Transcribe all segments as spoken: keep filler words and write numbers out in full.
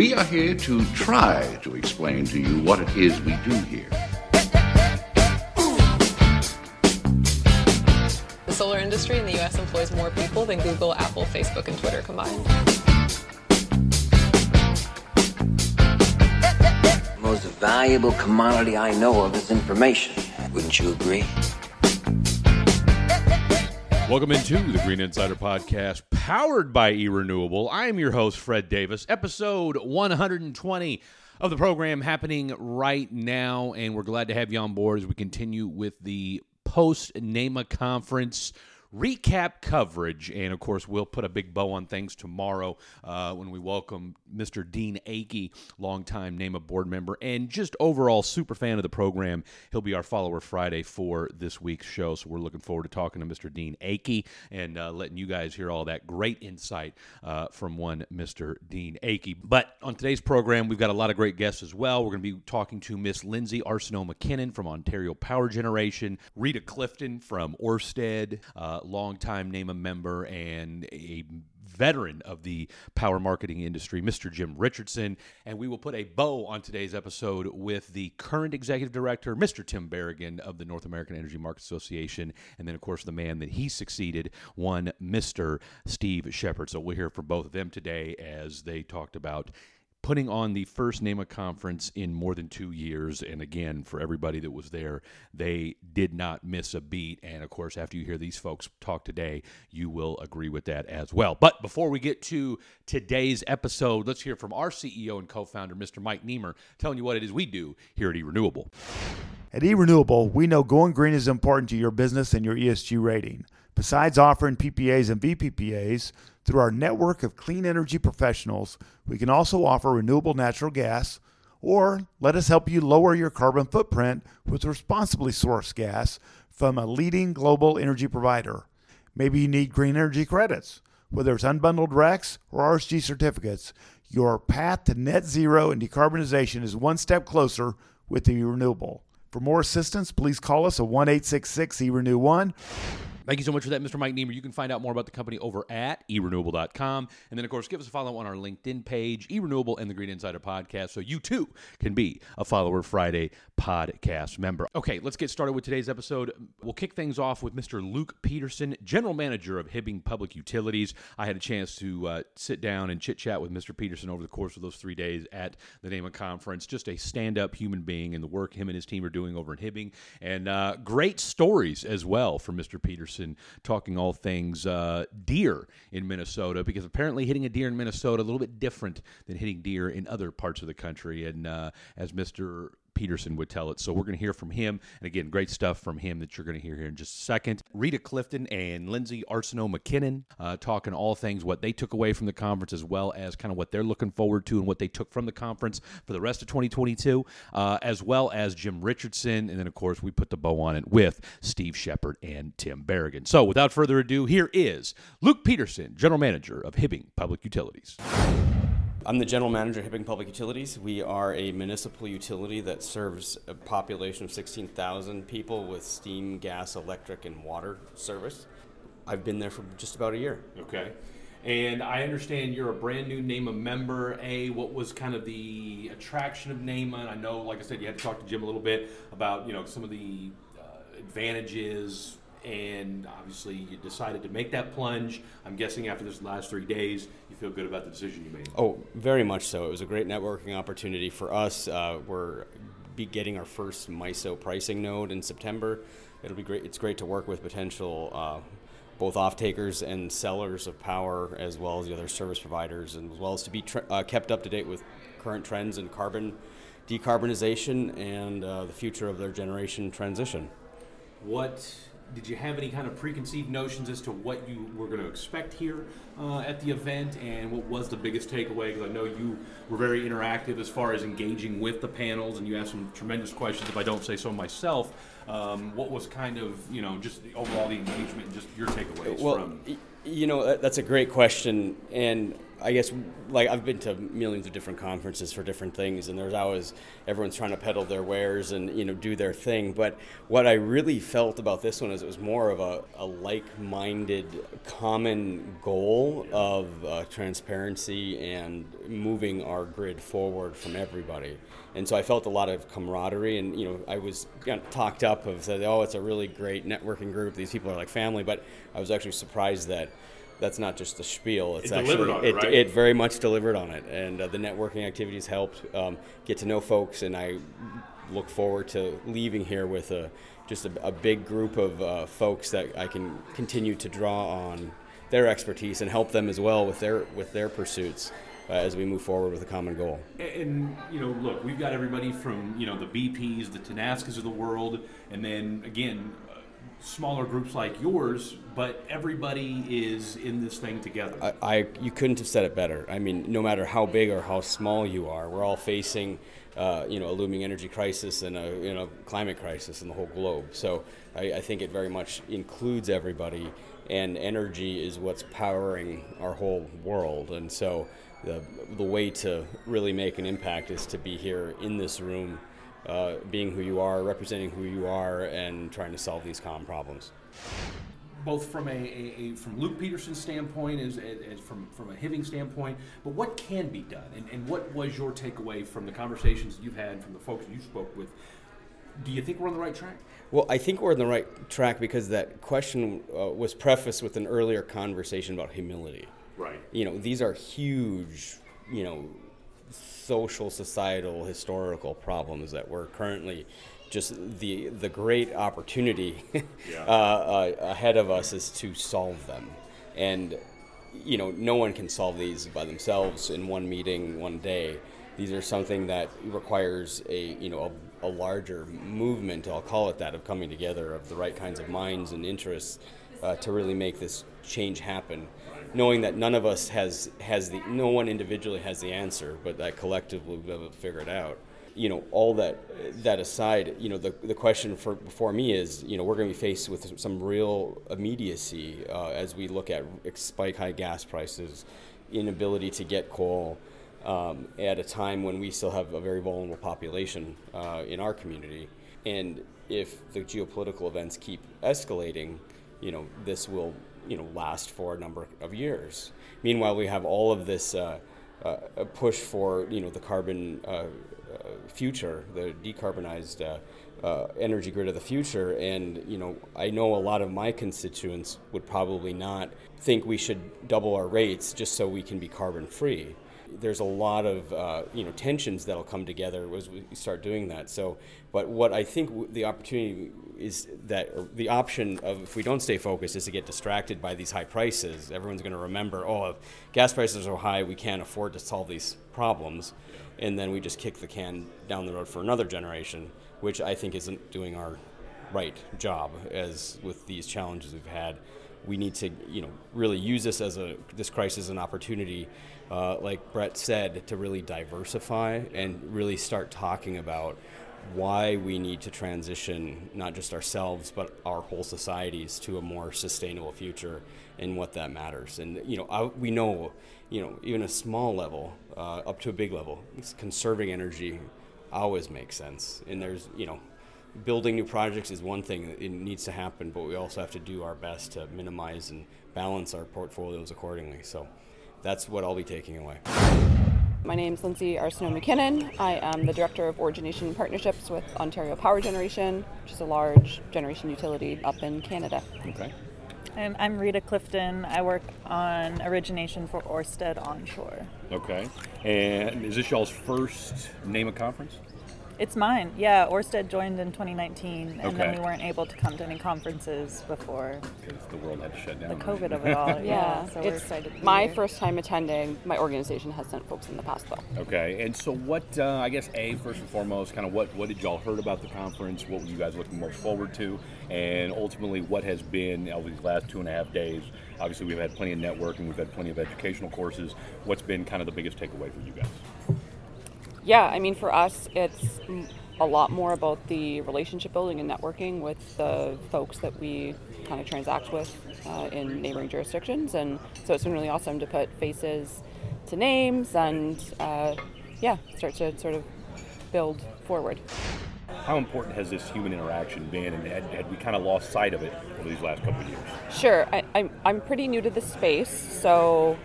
We are here to try to explain to you what it is we do here. The solar industry in the U S employs more people than Google, Apple, Facebook, and Twitter combined. The most valuable commodity I know of is information. Wouldn't you agree? Welcome into the Green Insider Podcast, powered by eRenewable. I am your host, Fred Davis. Episode one hundred twenty of the program happening right now, and we're glad to have you on board as we continue with the post-NAEMA conference recap coverage. And, of course, we'll put a big bow on things tomorrow uh, when we welcome Mister Dean Akey, longtime NAEMA board member and just overall super fan of the program. He'll be our follower Friday for this week's show, so we're looking forward to talking to Mister Dean Akey and uh, letting you guys hear all that great insight uh, from one Mister Dean Akey. But on today's program, we've got a lot of great guests as well. We're going to be talking to Miss Lindsay Arsenault-McKinnon from Ontario Power Generation, Rita Clifton from Orsted, uh, longtime NAEMA member and a veteran of the power marketing industry, Mister Jim Richardson. And we will put a bow on today's episode with the current executive director, Mister Tim Berrigan of the North American Energy Market Association. And then, of course, the man that he succeeded, one Mister Steve Shepherd. So we'll hear from both of them today as they talked about putting on the first NAEMA conference in more than two years. And again, for everybody that was there, they did not miss a beat. And of course, after you hear these folks talk today, you will agree with that as well. But before we get to today's episode, let's hear from our C E O and co-founder, Mister Mike Niemer, telling you what it is we do here at eRenewable. At eRenewable, we know going green is important to your business and your E S G rating. Besides offering P P As and V P P As, through our network of clean energy professionals, we can also offer renewable natural gas, or let us help you lower your carbon footprint with responsibly sourced gas from a leading global energy provider. Maybe you need green energy credits, whether it's unbundled R E Cs or R S G certificates. Your path to net zero and decarbonization is one step closer with eRenewable. For more assistance, please call us at one eight six six E renew one. Thank you so much for that, Mister Mike Niemer. You can find out more about the company over at e renewable dot com. And then, of course, give us a follow on our LinkedIn page, eRenewable and the Green Insider Podcast, so you, too, can be a Follower Friday podcast member. Okay, let's get started with today's episode. We'll kick things off with Mister Luke Peterson, General Manager of Hibbing Public Utilities. I had a chance to uh, sit down and chit-chat with Mister Peterson over the course of those three days at the NAEMA conference. Just a stand-up human being and the work him and his team are doing over at Hibbing. And uh, great stories as well from Mister Peterson, and talking all things uh, deer in Minnesota, because apparently hitting a deer in Minnesota a little bit different than hitting deer in other parts of the country, and uh, as Mister Peterson would tell it. So we're going to hear from him, and again, great stuff from him that you're going to hear here in just a second. Rita Clifton and Lindsay Arsenault-McKinnon uh, talking all things, what they took away from the conference, as well as kind of what they're looking forward to and what they took from the conference for the rest of twenty twenty-two, uh, as well as Jim Richardson, and then, of course, we put the bow on it with Steve Shepherd and Tim Berrigan. So without further ado, here is Luke Peterson, General Manager of Hibbing Public Utilities. I'm the General Manager of Hibbing Public Utilities. We are a municipal utility that serves a population of sixteen thousand people with steam, gas, electric, and water service. I've been there for just about a year. Okay. And I understand you're a brand new NAEMA member. A, what was kind of the attraction of NAEMA? And I know, like I said, you had to talk to Jim a little bit about, you know, some of the uh, advantages, and obviously you decided to make that plunge. I'm guessing after this last three days, you feel good about the decision you made. Oh, very much so. It was a great networking opportunity for us. Uh, we're be getting our first MISO pricing node in September. It'll be great. It's great to work with potential uh, both off-takers and sellers of power, as well as the other service providers, and as well as to be tre- uh, kept up to date with current trends in carbon decarbonization and uh, the future of their generation transition. What... Did you have any kind of preconceived notions as to what you were going to expect here uh, at the event, and what was the biggest takeaway? Because I know you were very interactive as far as engaging with the panels, and you asked some tremendous questions, if I don't say so myself. Um, what was kind of, you know, just the overall the engagement and just your takeaways well, from? Well, you know, that's a great question, and I guess, like, I've been to millions of different conferences for different things, and there's always everyone's trying to peddle their wares and, you know, do their thing. But what I really felt about this one is it was more of a, a like-minded common goal of uh, transparency and moving our grid forward from everybody. And so I felt a lot of camaraderie, and, you know, I was kind of talked up of, said, oh, it's a really great networking group. These people are like family. But I was actually surprised that that's not just the spiel. It's it actually, delivered on it, it, right? It very much delivered on it. And uh, the networking activities helped um, get to know folks. And I look forward to leaving here with a, just a, a big group of uh, folks that I can continue to draw on their expertise and help them as well with their with their pursuits uh, as we move forward with a common goal. And, and, you know, look, we've got everybody from, you know, the B Ps, the Tenascas of the world, and then, again, smaller groups like yours, but everybody is in this thing together. I, I you couldn't have said it better. I mean, no matter how big or how small you are, we're all facing uh, you know, a looming energy crisis and a, you know, climate crisis in the whole globe. So I, I think it very much includes everybody, and energy is what's powering our whole world. And so the the way to really make an impact is to be here in this room, Uh, being who you are, representing who you are, and trying to solve these common problems. Both from a, a, a from Luke Peterson's standpoint, as, as from from a Hibbing standpoint, but what can be done, and, and what was your takeaway from the conversations you've had, from the folks you spoke with? Do you think we're on the right track? Well, I think we're on the right track because that question uh, was prefaced with an earlier conversation about humility. Right. You know, these are huge, you know, social, societal, historical problems that we're currently just the the great opportunity yeah. uh, uh, ahead of us is to solve them. And, you know, no one can solve these by themselves in one meeting, one day. These are something that requires a, you know, a, a larger movement, I'll call it that, of coming together of the right kinds of minds and interests uh, to really make this change happen. Knowing that none of us has has the no one individually has the answer, but that collectively we'll be able to figure it out. You know, all that that aside, you know, the the question for before me is, you know, we're going to be faced with some real immediacy uh, as we look at spike high gas prices, inability to get coal, um, at a time when we still have a very vulnerable population uh, in our community, and if the geopolitical events keep escalating, you know, this will, you know, last for a number of years. Meanwhile, we have all of this uh, uh, push for, you know, the carbon uh, uh, future, the decarbonized uh, uh, energy grid of the future. And, you know, I know a lot of my constituents would probably not think we should double our rates just so we can be carbon free. There's a lot of uh, you know, tensions that'll come together as we start doing that. So, but what I think the opportunity is that, or the option of, if we don't stay focused, is to get distracted by these high prices. Everyone's going to remember, oh, if gas prices are high, we can't afford to solve these problems, and then we just kick the can down the road for another generation, which I think isn't doing our right job. As with these challenges we've had, we need to, you know, really use this as a this crisis as an opportunity, uh, like Brett said, to really diversify and really start talking about why we need to transition not just ourselves but our whole societies to a more sustainable future and what that matters. And, you know, I, we know, you know, even a small level uh, up to a big level, conserving energy always makes sense. And there's, you know, building new projects is one thing that it needs to happen, but we also have to do our best to minimize and balance our portfolios accordingly. So that's what I'll be taking away. My name is Lindsay Arsenault-McKinnon. I am the Director of Origination Partnerships with Ontario Power Generation, which is a large generation utility up in Canada. Okay. And I'm Rita Clifton. I work on origination for Orsted onshore. Okay. And is this y'all's first NAEMA conference? It's mine, yeah. Orsted joined in twenty nineteen, and okay. then we weren't able to come to any conferences before the world had to shut down. The COVID of it all, yeah. yeah. So we're it's excited. My here. first time attending. My organization has sent folks in the past though. Okay, and so what? Uh, I guess a first and foremost, kind of what what did y'all heard about the conference? What were you guys looking most forward to? And ultimately, what has been over these last two and a half days? Obviously, we've had plenty of networking, we've had plenty of educational courses. What's been kind of the biggest takeaway for you guys? Yeah, I mean, for us, it's a lot more about the relationship building and networking with the folks that we kind of transact with uh, in neighboring jurisdictions. And so it's been really awesome to put faces to names and uh, yeah, start to sort of build forward. How important has this human interaction been, and had, had we kind of lost sight of it over these last couple of years? Sure. I, I'm, I'm pretty new to the space, so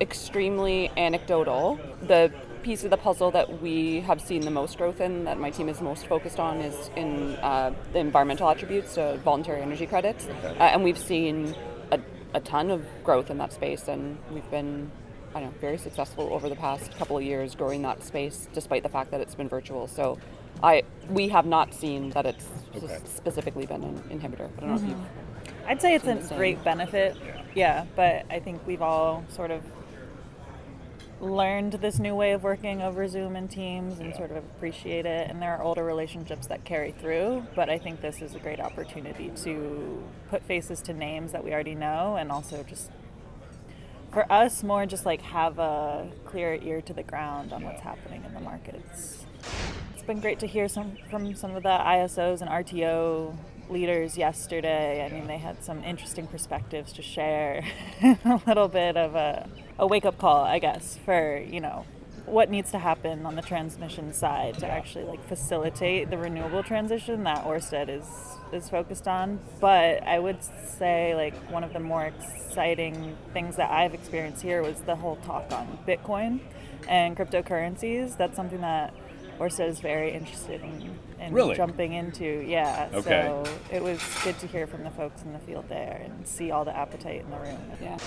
extremely anecdotal. The piece of the puzzle that we have seen the most growth in, that my team is most focused on, is in uh, the environmental attributes, so voluntary energy credits. Okay. Uh, and we've seen a, a ton of growth in that space, and we've been I don't know, very successful over the past couple of years growing that space, despite the fact that it's been virtual. So I we have not seen that it's okay. specifically been an inhibitor. I don't mm-hmm. know if you've I'd say it's a great benefit, yeah. yeah, but I think we've all sort of learned this new way of working over Zoom and Teams and yeah. sort of appreciate it. And there are older relationships that carry through, but I think this is a great opportunity to put faces to names that we already know, and also just for us, more just like have a clear ear to the ground on what's happening in the markets. It's been great to hear some from some of the I S Os and R T O leaders yesterday. I mean, they had some interesting perspectives to share. A little bit of a, a wake-up call, I guess, for, you know, what needs to happen on the transmission side to actually like facilitate the renewable transition that Orsted is is focused on. But I would say like one of the more exciting things that I've experienced here was the whole talk on Bitcoin and cryptocurrencies. That's something that Orsted is very interested in, in really? jumping into. Yeah. Okay. So it was good to hear from the folks in the field there and see all the appetite in the room. Yeah.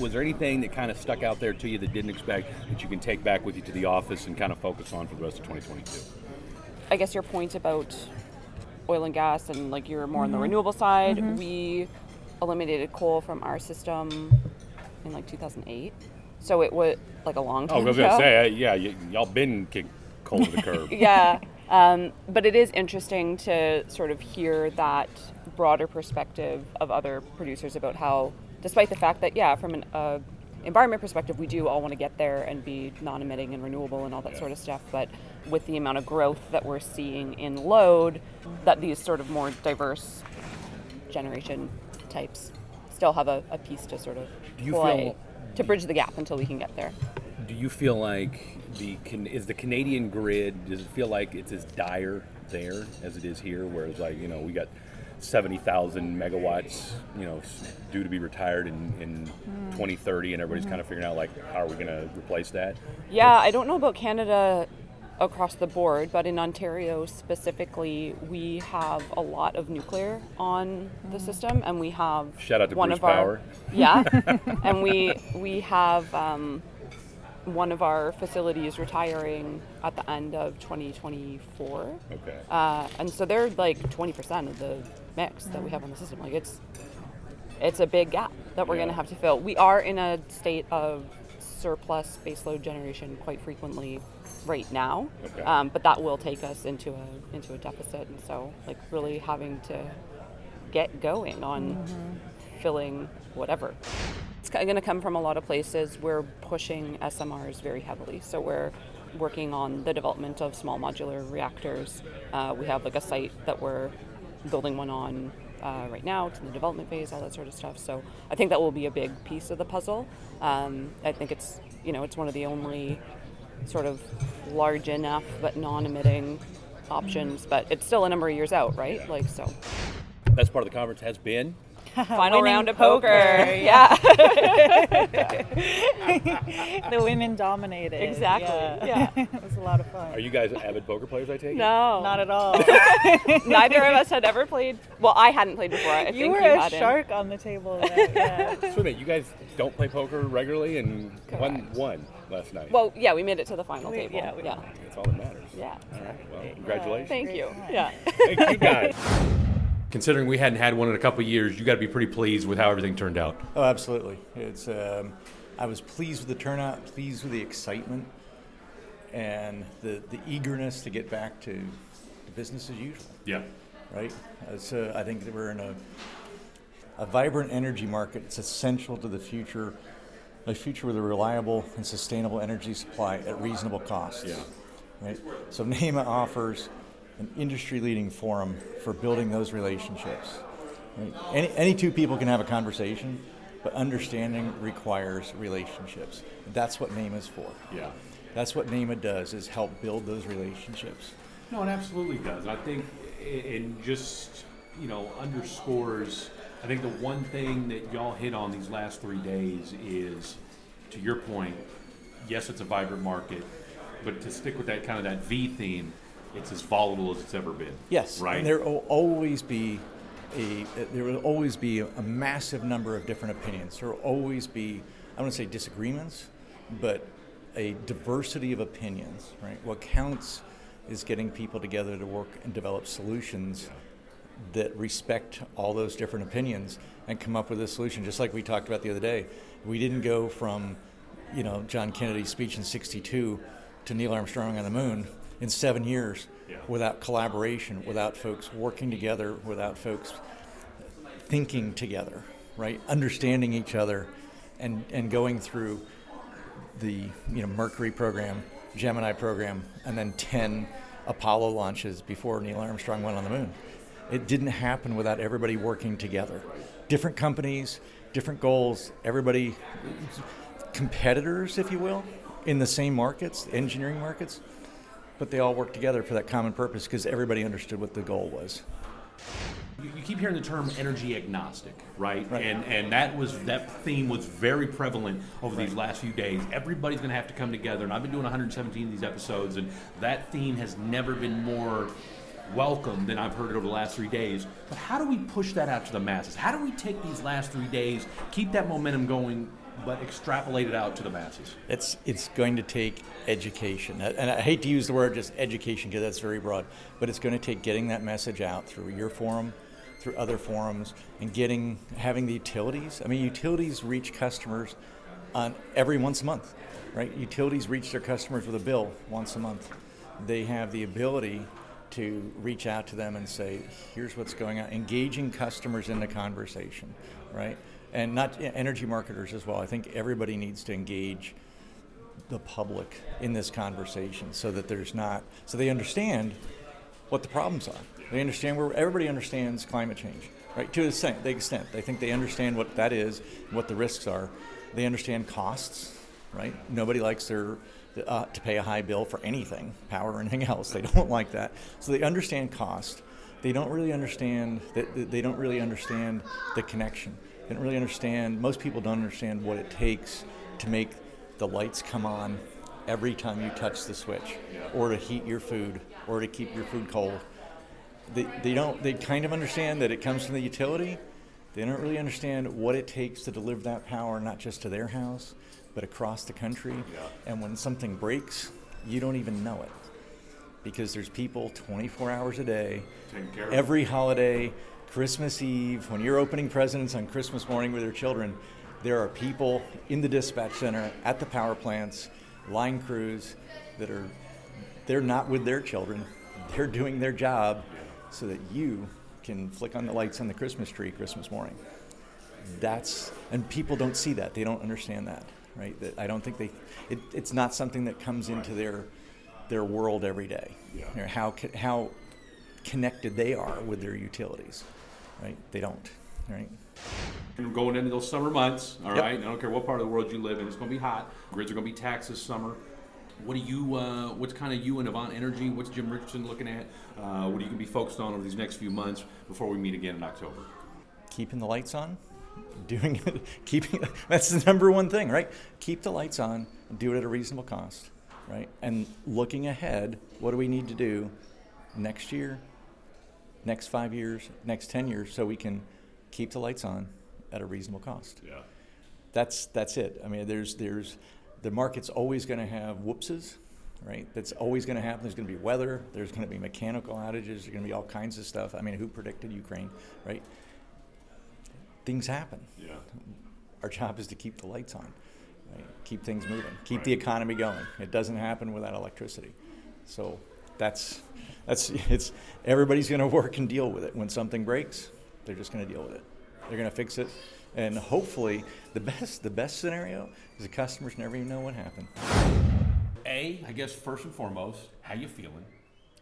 Was there anything that kind of stuck out there to you that didn't expect that you can take back with you to the office and kind of focus on for the rest of twenty twenty-two? I guess your point about oil and gas, and like you're more mm-hmm. on the renewable side. Mm-hmm. We eliminated coal from our system in like two thousand eight, so it was like a long time ago. Oh, I was gonna say, yeah, y- y'all been kicked coal to the curb. yeah, um, but it is interesting to sort of hear that broader perspective of other producers about how, despite the fact that, yeah, from an uh, environment perspective, we do all want to get there and be non-emitting and renewable and all that yeah. sort of stuff. But with the amount of growth that we're seeing in load, that these sort of more diverse generation types still have a, a piece to sort of do you play feel, to bridge the gap until we can get there. Do you feel like the is the Canadian grid, does it feel like it's as dire there as it is here, whereas like, you know, we got seventy thousand megawatts, you know, due to be retired in, in mm. twenty thirty, and everybody's mm. kind of figuring out, like, how are we going to replace that? Yeah, it's, I don't know about Canada across the board, but in Ontario specifically, we have a lot of nuclear on mm. the system, and we have shout out to one Bruce of Power. Our yeah, and we we have um, one of our facilities retiring at the end of twenty twenty-four. Okay, uh, and so they're like twenty percent of the mix that we have on the system. Like it's it's a big gap that we're yeah. going to have to fill. We are in a state of surplus baseload generation quite frequently right now, okay. um, but that will take us into a into a deficit, and so like really having to get going on mm-hmm. filling whatever. It's going to come from a lot of places. We're pushing S M Rs very heavily, so we're working on the development of small modular reactors. Uh, we have like a site that we're building one on uh, right now. It's in the development phase, all that sort of stuff. So I think that will be a big piece of the puzzle. Um, I think it's you know it's one of the only sort of large enough but non-emitting options, mm-hmm. but it's still a number of years out, right? Yeah. Like so. Best part of the conference has been final round of poker. poker. Yeah. yeah. The women dominated. Exactly. Yeah. yeah. It was a lot of fun. Are you guys avid poker players, I take it? No. Not at all. Neither of us had ever played. Well, I hadn't played before. I you think were you a hadn't. shark on the table. Right? Yeah. So wait a minute, you guys don't play poker regularly and won, won last night. Well, yeah, we made it to the final we, table. Yeah, we, yeah. That's all that matters. Yeah. All right. Well, congratulations. Yeah. Thank you. Yeah. Thank you guys. Considering we hadn't had one in a couple of years, you got to be pretty pleased with how everything turned out. Oh, absolutely. It's um, I was pleased with the turnout, pleased with the excitement, and the, the eagerness to get back to the business as usual. Yeah. Right? So I think that we're in a, a vibrant energy market. It's essential to the future, a future with a reliable and sustainable energy supply at reasonable costs. Yeah. Right? So NAEMA offers an industry-leading forum for building those relationships. Any, any two people can have a conversation, But understanding requires relationships. That's what NAEMA is for. Yeah. That's what NAEMA does, is help build those relationships. No, it absolutely does. I think it just, you know, underscores, I think the one thing that y'all hit on these last three days is, to your point, yes, it's a vibrant market, but to stick with that kind of that V theme, it's as volatile as it's ever been. Yes, right. And there will always be a there will always be a massive number of different opinions. There will always be, I wouldn't say disagreements, but a diversity of opinions. Right. What counts is getting people together to work and develop solutions yeah. that respect all those different opinions and come up with a solution. Just like we talked about the other day, we didn't go from, you know, John Kennedy's speech in sixty-two to Neil Armstrong on the moon in seven years yeah. without collaboration, without folks working together, without folks thinking together, right? Understanding each other and, and going through the, you know, Mercury program, Gemini program, and then ten Apollo launches before Neil Armstrong went on the moon. It didn't happen without everybody working together. Different companies, different goals, everybody, competitors, if you will, in the same markets, engineering markets, but they all worked together for that common purpose because everybody understood what the goal was. You, you keep hearing the term energy agnostic, right? right? And and that was that theme was very prevalent over right. these last few days. Everybody's going to have to come together, and I've been doing one hundred seventeen of these episodes, and that theme has never been more welcome than I've heard it over the last three days. But how do we push that out to the masses? How do we take these last three days, keep that momentum going, but extrapolate it out to the masses? It's it's going to take education. And I hate to use the word just education because that's very broad, but it's going to take getting that message out through your forum, through other forums, and getting having the utilities. I mean, utilities reach customers on every once a month, right? Utilities reach their customers with a bill once a month. They have the ability to reach out to them and say, here's what's going on, engaging customers in the conversation, right? And not energy marketers as well. I think everybody needs to engage the public in this conversation so that there's not, so they understand what the problems are. They understand where, everybody understands climate change, right? To the extent, they think they understand what that is, what the risks are. They understand costs, right? Nobody likes their, uh, to pay a high bill for anything, power or anything else. They don't like that. So they understand cost. They don't really understand, that they don't really understand the connection. Didn't really understand, most people don't understand what it takes to make the lights come on every time you touch the switch, or to heat your food, or to keep your food cold. They they don't, they kind of understand that it comes from the utility. They don't really understand what it takes to deliver that power, not just to their house, but across the country. Yeah. And when something breaks, you don't even know it, because there's people twenty-four hours a day, every holiday, Christmas Eve, when you're opening presents on Christmas morning with your children, there are people in the dispatch center, at the power plants, line crews that are, they're not with their children. They're doing their job so that you can flick on the lights on the Christmas tree Christmas morning. That's, and people don't see that. They don't understand that, right? That I don't think they, it, it's not something that comes into their their world every day. Yeah. You know, how how connected they are with their utilities, right? They don't, right? We're going into those summer months, all yep. right? I don't care what part of the world you live in, it's going to be hot. Grids are going to be taxed this summer. What do you, uh, what's kind of you and Avant Energy, what's Jim Richardson looking at? Uh, what are you going to be focused on over these next few months before we meet again in October? Keeping the lights on, doing it, keeping, that's the number one thing, right? Keep the lights on, do it at a reasonable cost, right? And looking ahead, what do we need to do next year, next five years, next ten years, so we can keep the lights on at a reasonable cost. Yeah, that's that's it. I mean, there's there's the market's always going to have whoopses, right? That's always going to happen. There's going to be weather. There's going to be mechanical outages. There's going to be all kinds of stuff. I mean, who predicted Ukraine, right? Things happen. Yeah, our job is to keep the lights on, right? Keep things moving, keep right. the economy going. It doesn't happen without electricity. So that's. That's it's. Everybody's going to work and deal with it. When something breaks, they're just going to deal with it. They're going to fix it, and hopefully, the best the best scenario is the customers never even know what happened. A, I guess first and foremost, how you feeling?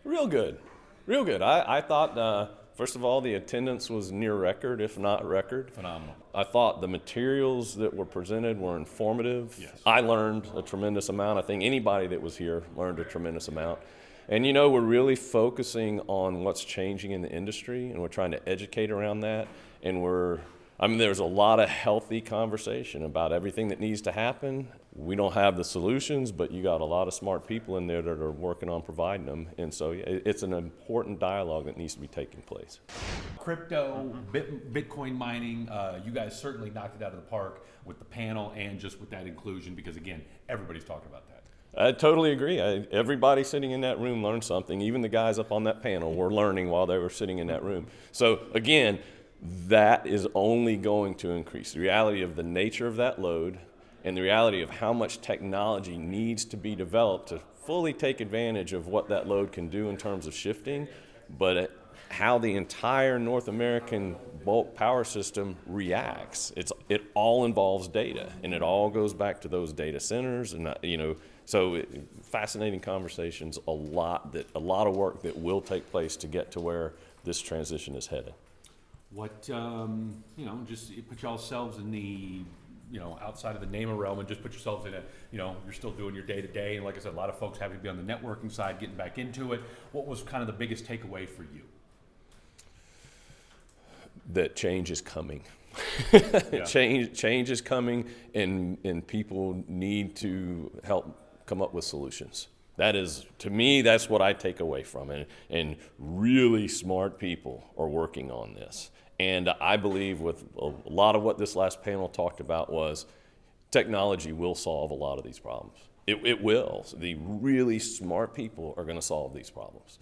Real good, real good. I I thought uh, First of all, the attendance was near record, if not record. Phenomenal. I thought the materials that were presented were informative. Yes. I learned a tremendous amount. I think anybody that was here learned a tremendous amount. And you know, we're really focusing on what's changing in the industry, and we're trying to educate around that. And we're, I mean, there's a lot of healthy conversation about everything that needs to happen. We don't have the solutions, but you got a lot of smart people in there that are working on providing them. And so it's an important dialogue that needs to be taking place. Crypto, bit, Bitcoin mining, uh, you guys certainly knocked it out of the park with the panel and just with that inclusion, because again, everybody's talking about that. I totally agree. I, everybody sitting in that room learned something. Even the guys up on that panel were learning while they were sitting in that room. So again, that is only going to increase. The reality of the nature of that load and the reality of how much technology needs to be developed to fully take advantage of what that load can do in terms of shifting, but how the entire North American bulk power system reacts. It's, it all involves data, and it all goes back to those data centers, and you know, so it, fascinating conversations, a lot that a lot of work that will take place to get to where this transition is headed. What, um, you know, just put yourselves in the, you know, outside of the NAEMA realm, and just put yourselves in a, you know, you're still doing your day-to-day, and like I said, a lot of folks having to be on the networking side, getting back into it. What was kind of the biggest takeaway for you? That change is coming. yeah. Change change is coming, and and people need to help come up with solutions. That is, to me, that's what I take away from it. And, and really smart people are working on this. And I believe with a lot of what this last panel talked about was technology will solve a lot of these problems. It, it will. So the really smart people are going to solve these problems.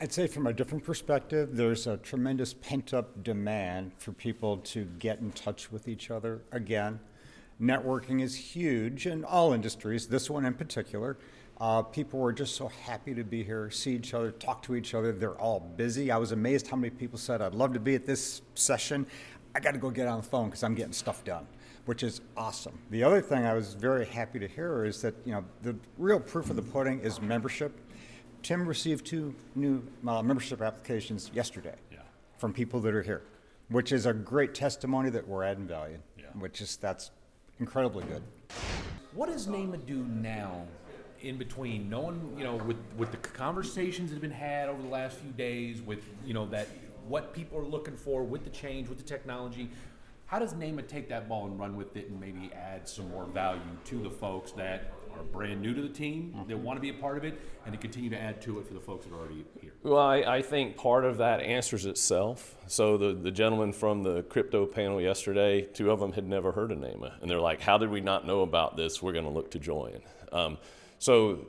I'd say from a different perspective, there's a tremendous pent-up demand for people to get in touch with each other again. Networking is huge in all industries, this one in particular. Uh, people were just so happy to be here, see each other, talk to each other. They're all busy. I was amazed how many people said, I'd love to be at this session. I got to go get on the phone because I'm getting stuff done, which is awesome. The other thing I was very happy to hear is that, you know, the real proof of the pudding is membership. Tim received two new uh, membership applications yesterday yeah. from people that are here, which is a great testimony that we're adding value, yeah. which is, that's incredibly good. What does NAEMA do now? In between, no one, you know, with, with the conversations that have been had over the last few days with, you know, that what people are looking for with the change, with the technology, how does NAEMA take that ball and run with it and maybe add some more value to the folks that are brand new to the team, mm-hmm. that want to be a part of it, and to continue to add to it for the folks that are already here? Well, I, I think part of that answers itself. So the, the gentleman from the crypto panel yesterday, two of them had never heard of NAEMA, and they're like, how did we not know about this? We're going to look to join. Um, So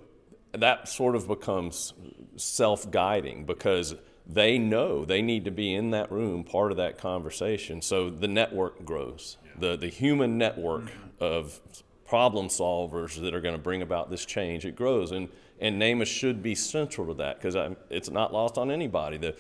that sort of becomes self-guiding because they know they need to be in that room, part of that conversation. So the network grows, yeah. the the human network of problem solvers that are going to bring about this change. It grows, and and NAEMA should be central to that because it's not lost on anybody. The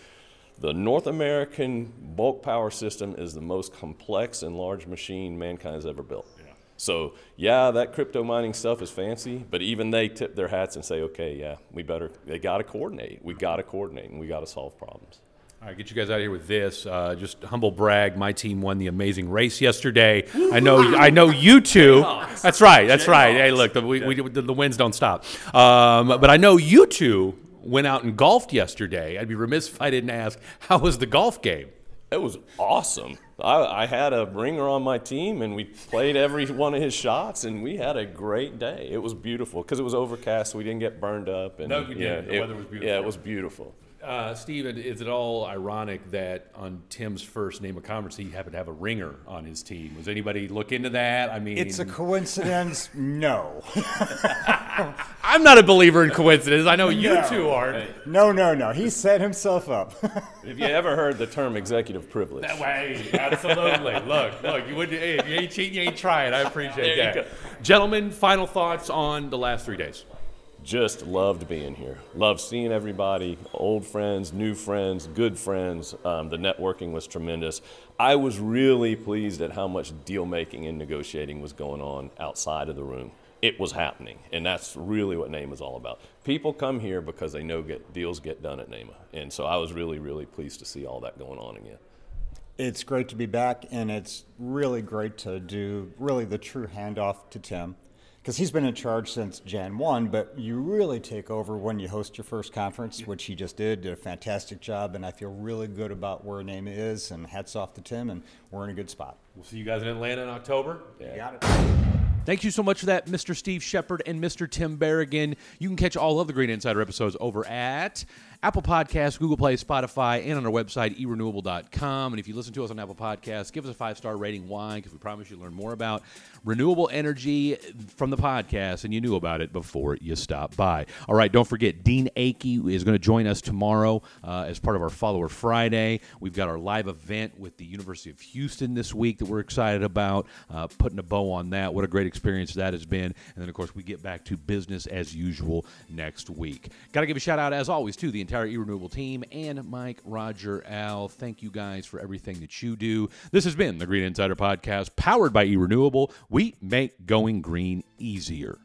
the North American bulk power system is the most complex and large machine mankind has ever built. Yeah. So yeah, that crypto mining stuff is fancy, but even they tip their hats and say, okay, yeah, we better, they got to coordinate. We got to coordinate and we got to solve problems. All right, get you guys out of here with this. Uh, just humble brag, my team won the amazing race yesterday. I know I know you two. That's right, that's right. Hey, look, the, we, we, the, the wins don't stop. Um, but I know you two went out and golfed yesterday. I'd be remiss if I didn't ask, how was the golf game? It was awesome. I, I had a ringer on my team, and we played every one of his shots, and we had a great day. It was beautiful because it was overcast, so we didn't get burned up. And, no, you yeah, didn't. The it, weather was beautiful. Yeah, it was beautiful. Uh, Steve, is it all ironic that on Tim's first NAEMA conference, he happened to have a ringer on his team? Was anybody look into that? I mean, it's a coincidence. No. I'm not a believer in coincidence. I know you no. two aren't. No, no, no. He set himself up. Have you ever heard the term executive privilege? That way, absolutely. look, look. You wouldn't. Hey, if you ain't cheating, you ain't trying. I appreciate there that. Gentlemen, final thoughts on the last three days. just loved being here. Loved seeing everybody, old friends, new friends, good friends. Um, the networking was tremendous. I was really pleased at how much deal making and negotiating was going on outside of the room. It was happening, and that's really what NAEMA is all about. People come here because they know get, deals get done at NAEMA, and so I was really, really pleased to see all that going on again. It's great to be back, and it's really great to do really the true handoff to Tim, because he's been in charge since January first, but you really take over when you host your first conference, which he just did, did a fantastic job, and I feel really good about where NAEMA is, and hats off to Tim, and we're in a good spot. We'll see you guys in Atlanta in October. Yeah. Got it. Thank you so much for that, Mister Steve Shepherd and Mister Tim Berrigan. You can catch all of the Green Insider episodes over at Apple Podcasts, Google Play, Spotify, and on our website, e renewable dot com. And if you listen to us on Apple Podcasts, give us a five-star rating. Why? Because we promise you learn more about renewable energy from the podcast, and you knew about it before you stopped by. All right, don't forget, Dean Akey is going to join us tomorrow uh, as part of our Follower Friday. We've got our live event with the University of Houston this week that we're excited about, uh, putting a bow on that. What a great experience that has been. And then, of course, we get back to business as usual next week. Got to give a shout-out, as always, to the entire Our eRenewable team and Mike, Roger, Al. Thank you guys for everything that you do. This has been the Green Insider Podcast, powered by eRenewable. We make going green easier.